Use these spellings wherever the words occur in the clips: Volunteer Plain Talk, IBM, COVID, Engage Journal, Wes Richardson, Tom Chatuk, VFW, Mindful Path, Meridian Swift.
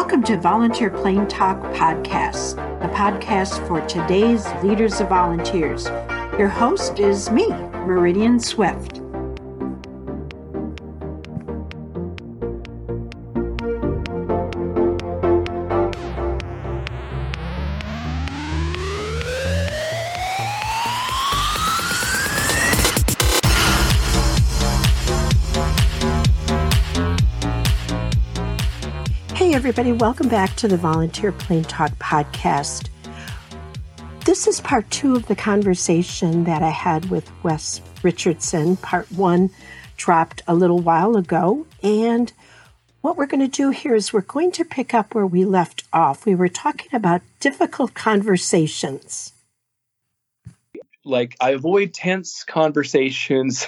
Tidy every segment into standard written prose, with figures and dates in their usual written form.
Welcome to Volunteer Plain Talk Podcast, the podcast for today's leaders of volunteers. Your host is me, Meridian Swift. Everybody, welcome back to the Volunteer Plain Talk Podcast. This is part two of the conversation that I had with Wes Richardson. Part one dropped a little while ago, and what we're going to do here is we're going to pick up where we left off. We were talking about difficult conversations. Like, I avoid tense conversations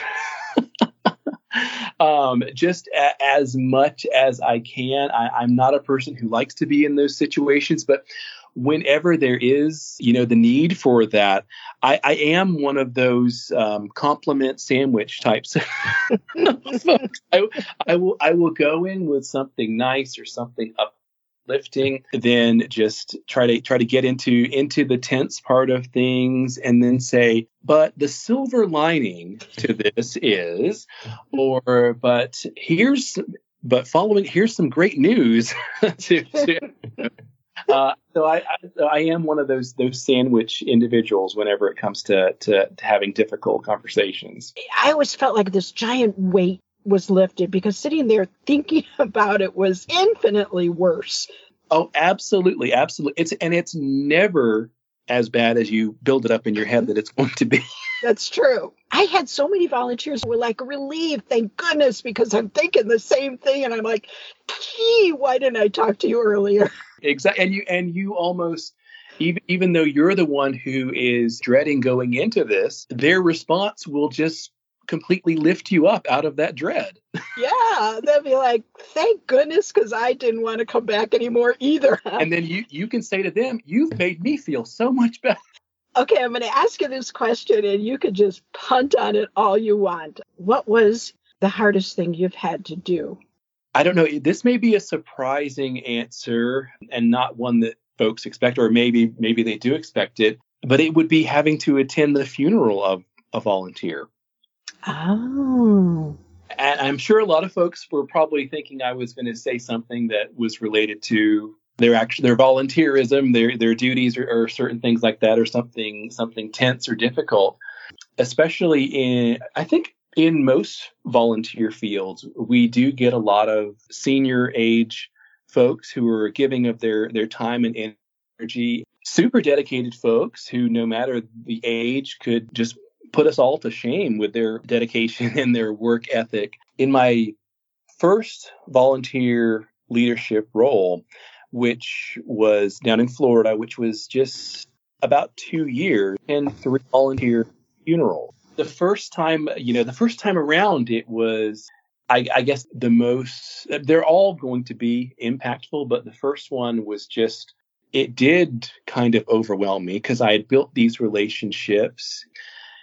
just as much as I can. I'm not a person who likes to be in those situations, but whenever there is, the need for that, I am one of those compliment sandwich types. I will go in with something nice or something uplifting, then just try to get into the tense part of things, and then say, but the silver lining to this is, or here's some great news. So I am one of those sandwich individuals whenever it comes to having difficult conversations. I always felt like this giant weight was lifted, because sitting there thinking about it was infinitely worse. Oh, absolutely. Absolutely. It's never as bad as you build it up in your head that it's going to be. That's true. I had so many volunteers who were like, relieved, thank goodness, because I'm thinking the same thing. And I'm like, gee, why didn't I talk to you earlier? Exactly. And you almost, even though you're the one who is dreading going into this, their response will just completely lift you up out of that dread. Yeah, they'll be like, thank goodness, because I didn't want to come back anymore either. And then you can say to them, you've made me feel so much better. Okay, I'm going to ask you this question, and you can just punt on it all you want. What was the hardest thing you've had to do? I don't know. This may be a surprising answer and not one that folks expect, or maybe they do expect it, but it would be having to attend the funeral of a volunteer. Oh. And I'm sure a lot of folks were probably thinking I was going to say something that was related to their volunteerism, their duties, or certain things like that, or something tense or difficult. Especially I think in most volunteer fields, we do get a lot of senior age folks who are giving of their time and energy, super dedicated folks who, no matter the age, could just put us all to shame with their dedication and their work ethic. In my first volunteer leadership role, which was down in Florida, which was just about 2 years, and 3 volunteer funerals. The first time around, it was, I guess, the most, they're all going to be impactful, but the first one was just, it did kind of overwhelm me, because I had built these relationships.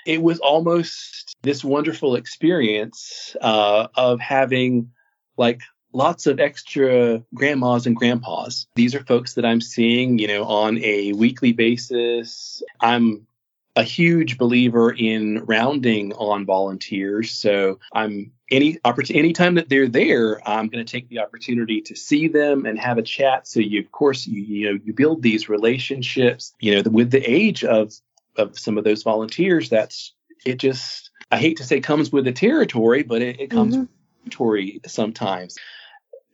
It was almost this wonderful experience of having like lots of extra grandmas and grandpas. These are folks that I'm seeing, on a weekly basis. I'm a huge believer in rounding on volunteers. So I'm any time that they're there, I'm going to take the opportunity to see them and have a chat. So you build these relationships, with the age of some of those volunteers, I hate to say comes with the territory, but it comes with territory sometimes.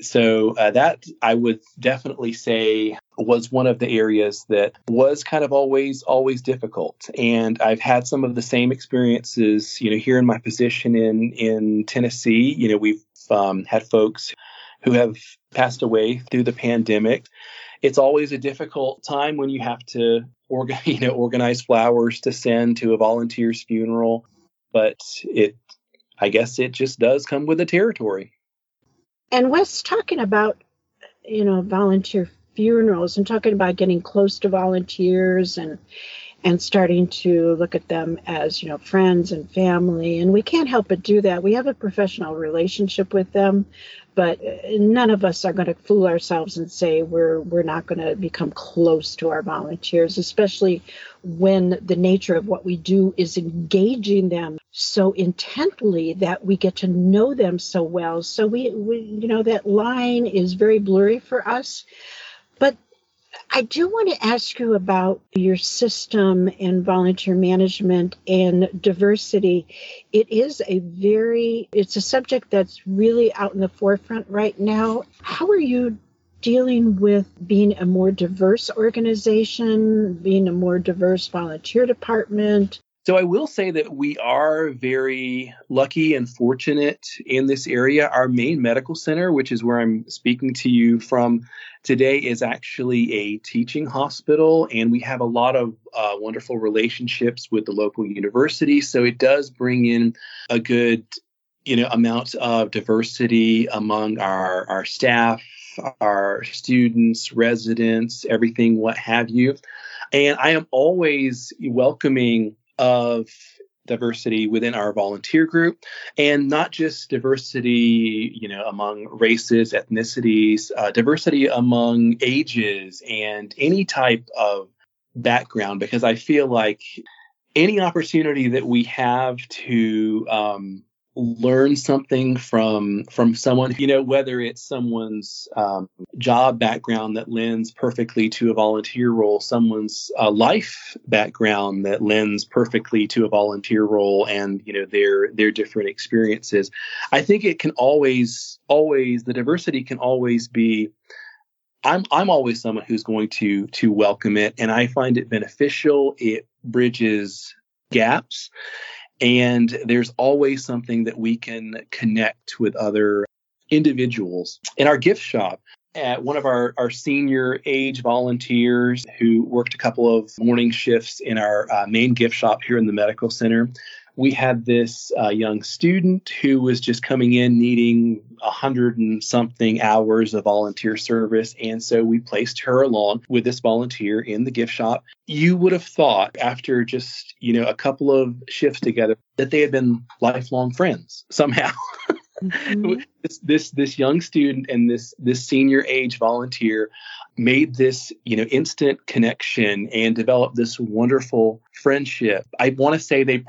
So that I would definitely say was one of the areas that was kind of always difficult. And I've had some of the same experiences, here in my position in Tennessee. We've had folks who have passed away through the pandemic. It's always a difficult time when you have to organize flowers to send to a volunteer's funeral, but I guess it just does come with the territory. And Wes, talking about, volunteer funerals, I'm talking about getting close to volunteers and and starting to look at them as, you know, friends and family. And we can't help but do that. We have a professional relationship with them, but none of us are going to fool ourselves and say we're not going to become close to our volunteers, especially when the nature of what we do is engaging them so intently that we get to know them so well. So we you know, that line is very blurry for us. But I do want to ask you about your system and volunteer management and diversity. It is it's a subject that's really out in the forefront right now. How are you dealing with being a more diverse organization, being a more diverse volunteer department? So I will say that we are very lucky and fortunate in this area. Our main medical center, which is where I'm speaking to you from today, is actually a teaching hospital, and we have a lot of wonderful relationships with the local university. So it does bring in a good, you know, amount of diversity among our staff, our students, residents, everything, what have you. And I am always welcoming of diversity within our volunteer group, and not just diversity, you know, among races, ethnicities, diversity among ages and any type of background, because I feel like any opportunity that we have to learn something from someone, you know, whether it's someone's job background that lends perfectly to a volunteer role, someone's life background that lends perfectly to a volunteer role, and, you know, their different experiences. I think it can always the diversity can always be. I'm always someone who's going to welcome it, and I find it beneficial. It bridges gaps. And there's always something that we can connect with other individuals. In our gift shop, one of our senior age volunteers who worked a couple of morning shifts in our main gift shop here in the medical center, we had this young student who was just coming in needing 100 and something hours of volunteer service. And so we placed her along with this volunteer in the gift shop. You would have thought after just, you know, a couple of shifts together that they had been lifelong friends somehow. Mm-hmm. This young student and this senior age volunteer made this, you know, instant connection and developed this wonderful friendship. I want to say they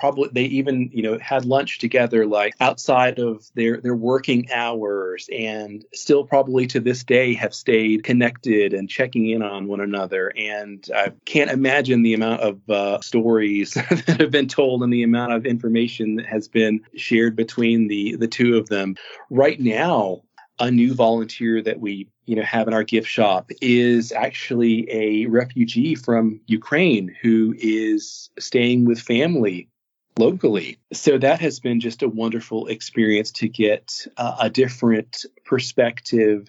even, you know, had lunch together, like outside of their working hours, and still probably to this day have stayed connected and checking in on one another. And I can't imagine the amount of stories that have been told and the amount of information that has been shared between the two of them. Right now, a new volunteer that we, you know, have in our gift shop is actually a refugee from Ukraine who is staying with family locally. So that has been just a wonderful experience to get a different perspective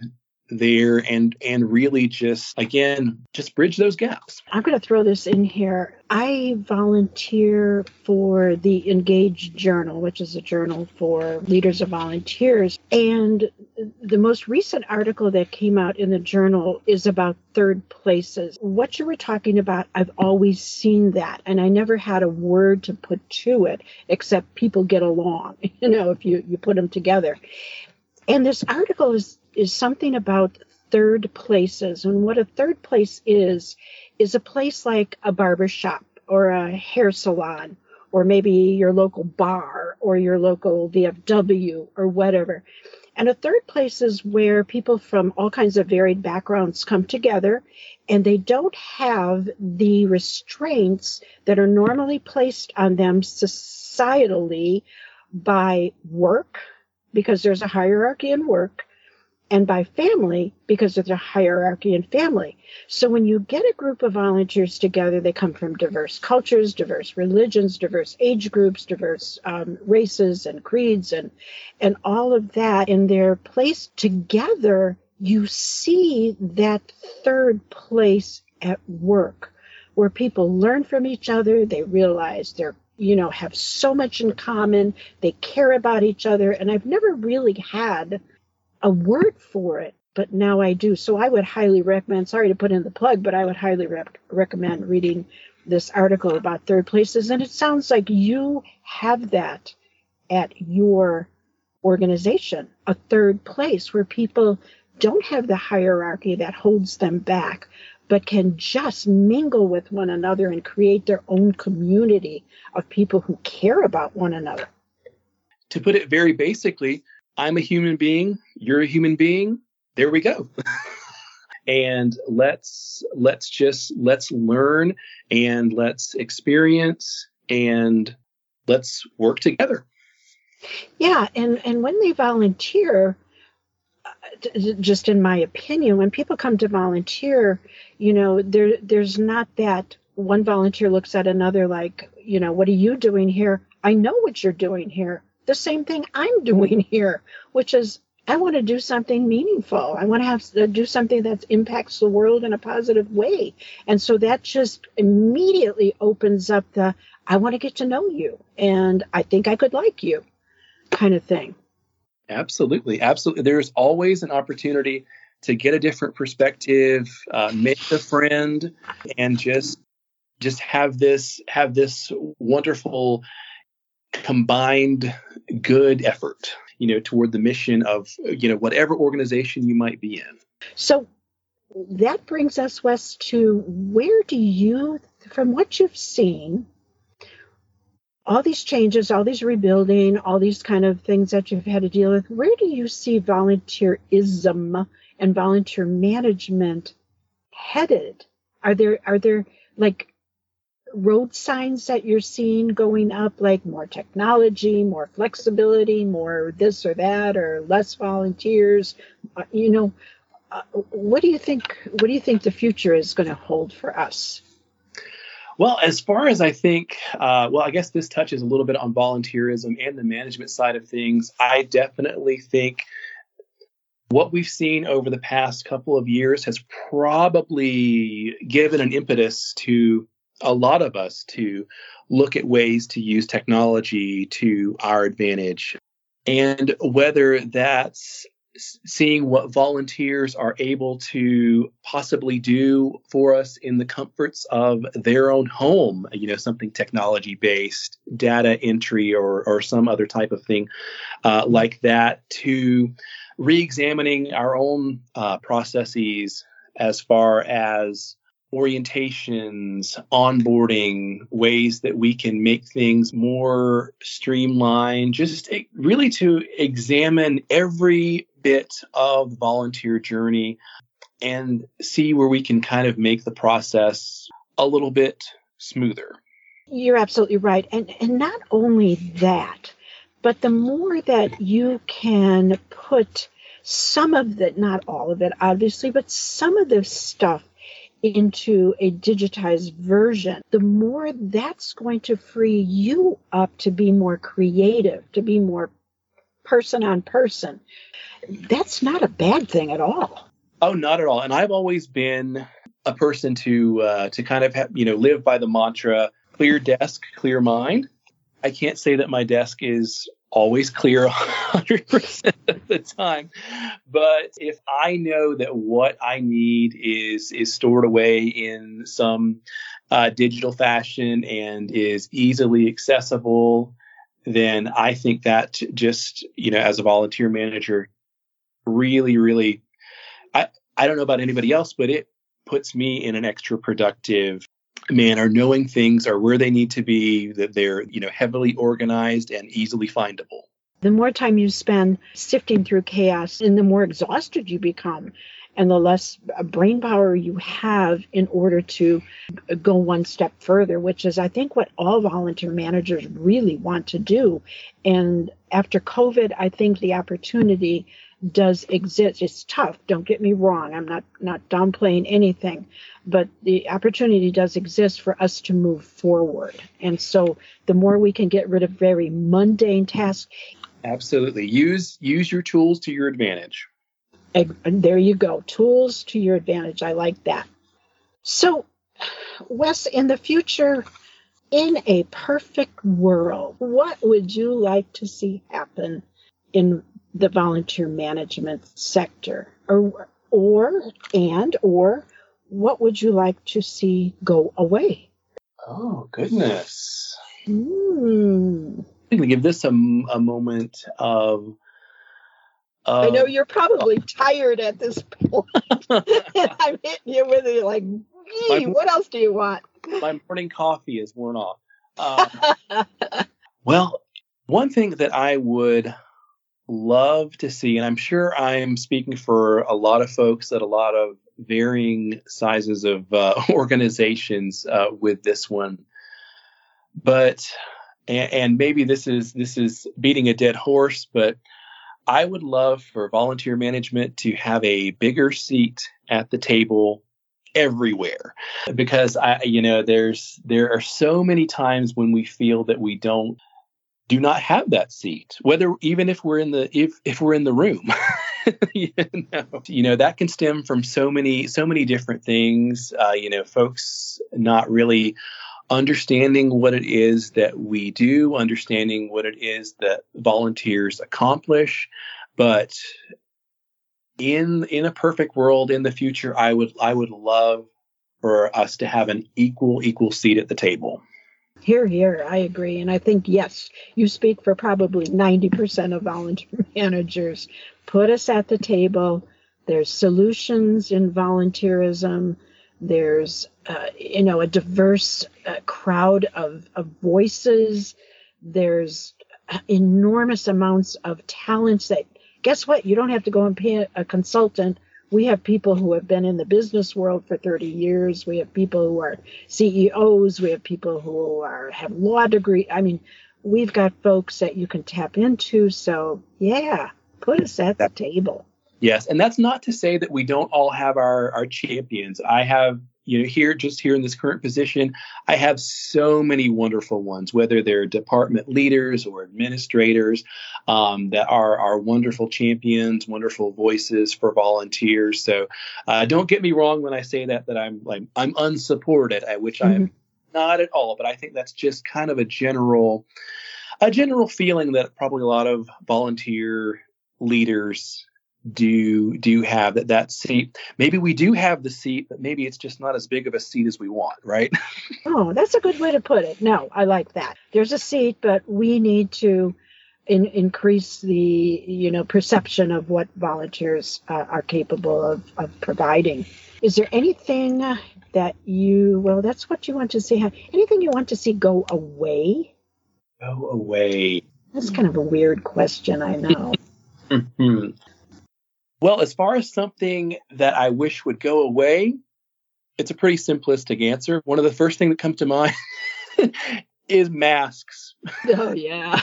there and really just, again, just bridge those gaps. I'm going to throw this in here. I volunteer for the Engage Journal, which is a journal for leaders of volunteers. And the most recent article that came out in the journal is about third places. What you were talking about, I've always seen that. And I never had a word to put to it, except people get along, you know, if you put them together. And this article is something about third places. And what a third place is a place like a barber shop or a hair salon, or maybe your local bar or your local VFW or whatever. And a third place is where people from all kinds of varied backgrounds come together, and they don't have the restraints that are normally placed on them societally by work, because there's a hierarchy in work, and by family, because of their hierarchy and family. So when you get a group of volunteers together, they come from diverse cultures, diverse religions, diverse age groups, diverse races and creeds and all of that. And they're placed together. You see that third place at work, where people learn from each other. They realize they're, you know, have so much in common. They care about each other. And I've never really had a word for it, but now I do. So I would highly recommend, sorry to put in the plug, but I would highly recommend reading this article about third places, and it sounds like you have that at your organization, a third place where people don't have the hierarchy that holds them back, but can just mingle with one another and create their own community of people who care about one another. To put it very basically, I'm a human being, you're a human being, there we go. And let's learn and let's experience and let's work together. Yeah, and when they volunteer, just in my opinion, when people come to volunteer, you know, there's not that one volunteer looks at another like, you know, what are you doing here? I know what you're doing here. The same thing I'm doing here, which is I want to do something meaningful. I want to do something that impacts the world in a positive way. And so that just immediately opens up the, I want to get to know you, and I think I could like you kind of thing. Absolutely. Absolutely. There's always an opportunity to get a different perspective, make a friend, and just have this wonderful combined good effort, you know, toward the mission of, you know, whatever organization you might be in. So that brings us, Wes, to where do you, from what you've seen, all these changes, all these rebuilding, all these kind of things that you've had to deal with, where do you see volunteerism and volunteer management headed? Are there like road signs that you're seeing going up, like more technology, more flexibility, more this or that, or less volunteers? What do you think? What do you think the future is going to hold for us? Well, as far as I think, I guess this touches a little bit on volunteerism and the management side of things. I definitely think what we've seen over the past couple of years has probably given an impetus to a lot of us to look at ways to use technology to our advantage. And whether that's seeing what volunteers are able to possibly do for us in the comforts of their own home, you know, something technology-based, data entry or some other type of thing like that, to re-examining our own processes as far as orientations, onboarding, ways that we can make things more streamlined, just really to examine every bit of the volunteer journey and see where we can kind of make the process a little bit smoother. You're absolutely right. And not only that, but the more that you can put some of it, not all of it, obviously, but some of this stuff into a digitized version, the more that's going to free you up to be more creative, to be more person on person. That's not a bad thing at all. Oh, not at all. And I've always been a person to kind of live by the mantra, clear desk, clear mind. I can't say that my desk is always clear 100% of the time. But if I know that what I need is stored away in some digital fashion and is easily accessible, then I think that just, you know, as a volunteer manager, really, really, I don't know about anybody else, but it puts me in an extra productive manner, knowing things are where they need to be, that they're, you know, heavily organized and easily findable. The more time you spend sifting through chaos, and the more exhausted you become, and the less brain power you have in order to go one step further, which is, I think, what all volunteer managers really want to do. And after COVID, I think the opportunity does exist. It's tough. Don't get me wrong. I'm not downplaying anything, but the opportunity does exist for us to move forward. And so the more we can get rid of very mundane tasks. Absolutely. Use your tools to your advantage. And there you go. Tools to your advantage. I like that. So, Wes, in the future, in a perfect world, what would you like to see happen in the volunteer management sector, or what would you like to see go away? Oh, goodness. I'm going to give this a moment of... I know you're probably tired at this point. I'm hitting you with it like, gee, what else do you want? My morning coffee is worn off. Well, one thing that I would love to see, and I'm sure I'm speaking for a lot of folks at a lot of varying sizes of organizations with this one, but and maybe this is beating a dead horse, but I would love for volunteer management to have a bigger seat at the table everywhere, because there are so many times when we feel that we do not have that seat, whether even if we're in the if we're in the room. That can stem from so many different things. Folks not really understanding what it is that we do, understanding what it is that volunteers accomplish. But in a perfect world in the future, I would love for us to have an equal seat at the table. Hear, I agree. And I think, yes, you speak for probably 90% of volunteer managers. Put us at the table. There's solutions in volunteerism. There's, a diverse crowd of voices. There's enormous amounts of talents that, guess what? You don't have to go and pay a consultant. We have people who have been in the business world for 30 years. We have people who are CEOs. We have people who have law degree. I mean, we've got folks that you can tap into. So, yeah, put us at the table. Yes, and that's not to say that we don't all have our champions. I have, here in this current position, I have so many wonderful ones, whether they're department leaders or administrators, that are wonderful champions, wonderful voices for volunteers. So don't get me wrong when I say that I'm unsupported, which I am not at all. But I think that's just kind of a general feeling that probably a lot of volunteer leaders do have that seat. Maybe we do have the seat, but maybe it's just not as big of a seat as we want, right? Oh, that's a good way to put it. No, I like that. There's a seat, but we need to increase the perception of what volunteers are capable of providing. Is there anything that's what you want to see? Anything you want to see go away? Go away. That's kind of a weird question, I know. Well, as far as something that I wish would go away, it's a pretty simplistic answer. One of the first things that comes to mind is masks. Oh, yeah.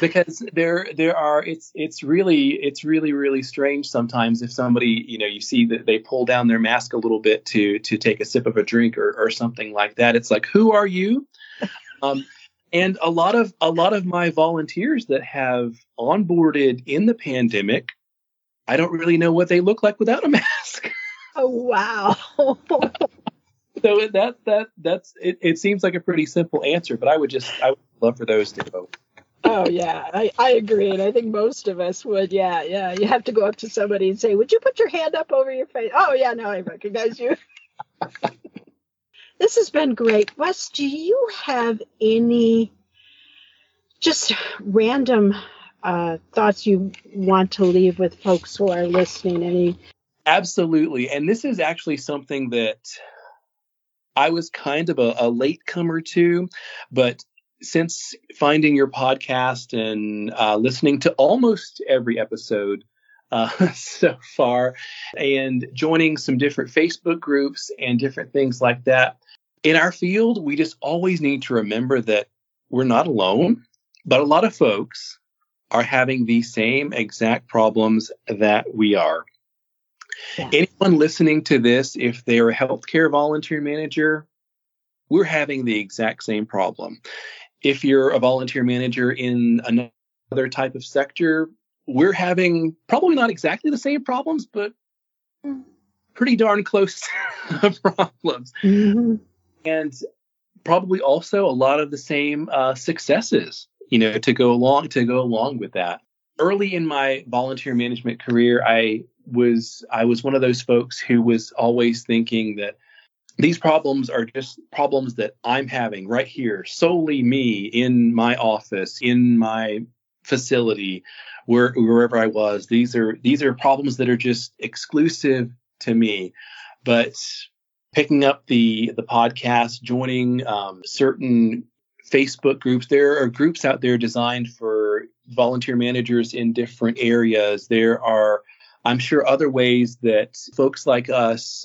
Because it's really strange sometimes if somebody, you see that they pull down their mask a little bit to take a sip of a drink or something like that. It's like, who are you? And a lot of my volunteers that have onboarded in the pandemic, I don't really know what they look like without a mask. Oh, wow. So that's it. It seems like a pretty simple answer, but I would love for those to go. Oh, yeah, I agree. And I think most of us would. Yeah. You have to go up to somebody and say, would you put your hand up over your face? Oh, yeah, now I recognize you. This has been great. Wes, do you have any just random thoughts you want to leave with folks who are listening? Absolutely. And this is actually something that I was kind of a latecomer to, but since finding your podcast and listening to almost every episode so far and joining some different Facebook groups and different things like that, in our field, we just always need to remember that we're not alone, but a lot of folks are having the same exact problems that we are. Yeah. Anyone listening to this, if they're a healthcare volunteer manager, we're having the exact same problem. If you're a volunteer manager in another type of sector, we're having probably not exactly the same problems, but pretty darn close problems. Mm-hmm. And probably also a lot of the same successes, to go along with that. Early in my volunteer management career, I I was one of those folks who was always thinking that these problems are just problems that I'm having right here, solely me in my office, in my facility, wherever I was. These are problems that are just exclusive to me. But picking up the podcast, joining certain Facebook groups, there are groups out there designed for volunteer managers in different areas. There are, I'm sure, other ways that folks like us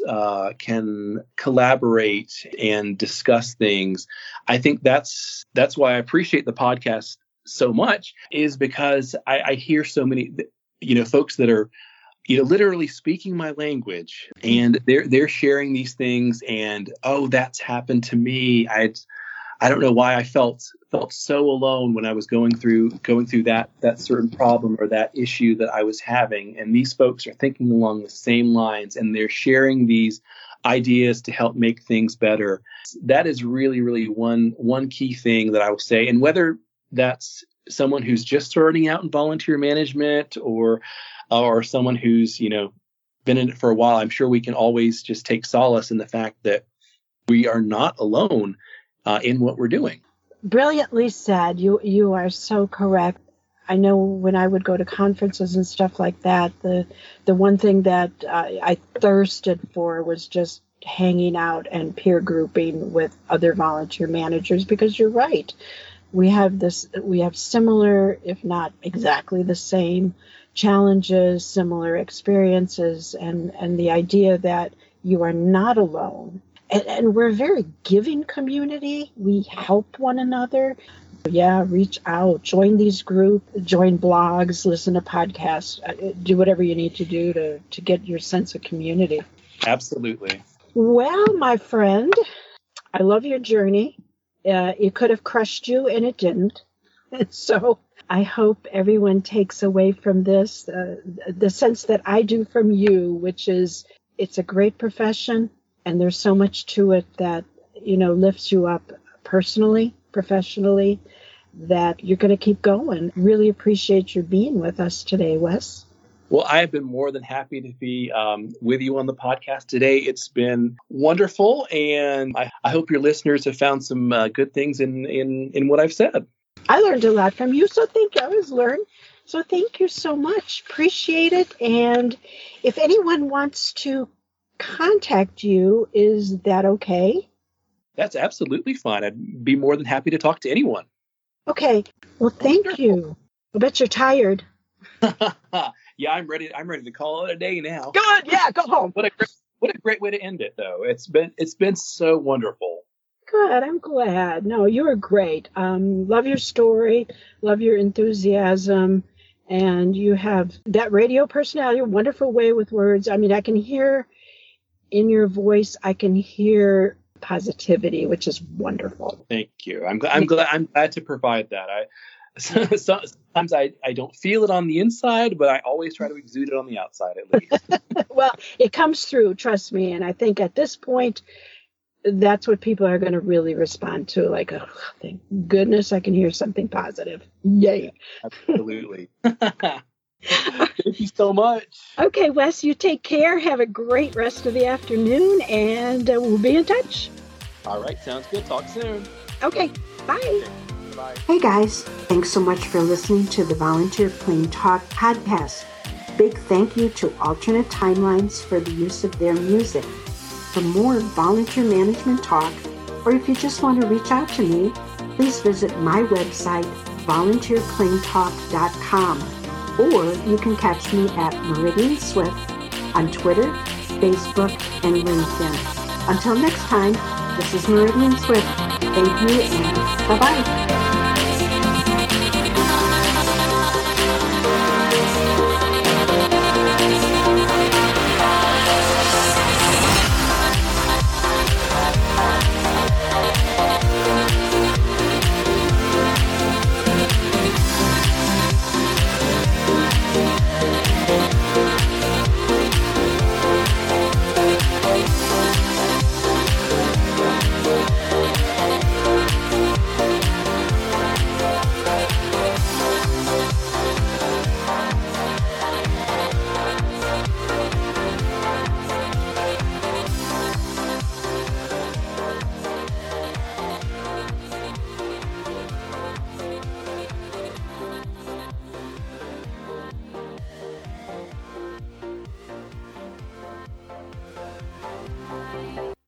can collaborate and discuss things. I think that's why I appreciate the podcast so much, is because I hear so many, folks that are, literally speaking my language, and they're sharing these things. And oh, that's happened to me. I don't know why I felt so alone when I was going through that certain problem or that issue that I was having. And these folks are thinking along the same lines, and they're sharing these ideas to help make things better. That is really, really one key thing that I will say. And whether that's someone who's just starting out in volunteer management or someone who's, been in it for a while, I'm sure we can always just take solace in the fact that we are not alone in what we're doing. Brilliantly said. You are so correct. I know when I would go to conferences and stuff like that, the one thing that I thirsted for was just hanging out and peer grouping with other volunteer managers, because you're right. We have similar, if not exactly the same, challenges, similar experiences, and the idea that you are not alone. And we're a very giving community. We help one another. Yeah, reach out, join these groups, join blogs, listen to podcasts, do whatever you need to do to get your sense of community. Absolutely. Well, my friend, I love your journey. It could have crushed you, and it didn't. So I hope everyone takes away from this the sense that I do from you, which is it's a great profession. And there's so much to it that, lifts you up personally, professionally, that you're going to keep going. Really appreciate your being with us today, Wes. Well, I have been more than happy to be with you on the podcast today. It's been wonderful. And I hope your listeners have found some good things in what I've said. I learned a lot from you, so thank you so much. Appreciate it. And if anyone wants to contact you, is that okay? That's absolutely fine. I'd be more than happy to talk to anyone. Okay. Well, thank you. I bet you're tired. Yeah, I'm ready to call it a day now. Good. Yeah, go home. What a great way to end it, though. It's been so wonderful. Good. I'm glad. No, you were great. Love your story. Love your enthusiasm. And you have that radio personality, a wonderful way with words. I mean, I can hear in your voice, I can hear positivity, which is wonderful. Thank you. I'm glad to provide that. Sometimes I don't feel it on the inside, but I always try to exude it on the outside, at least. Well, it comes through, trust me. And I think at this point, that's what people are going to really respond to. Like, oh, thank goodness I can hear something positive. Yay. Yeah, absolutely. Thank you so much. Okay, Wes, you take care. Have a great rest of the afternoon, and we'll be in touch. All right, sounds good. Talk soon. Okay, bye. Okay, bye. Hey, guys. Thanks so much for listening to the Volunteer Plain Talk podcast. Big thank you to Alternate Timelines for the use of their music. For more volunteer management talk, or if you just want to reach out to me, please visit my website, volunteerplaintalk.com. Or you can catch me at Meridian Swift on Twitter, Facebook, and LinkedIn. Until next time, this is Meridian Swift. Thank you, and bye-bye.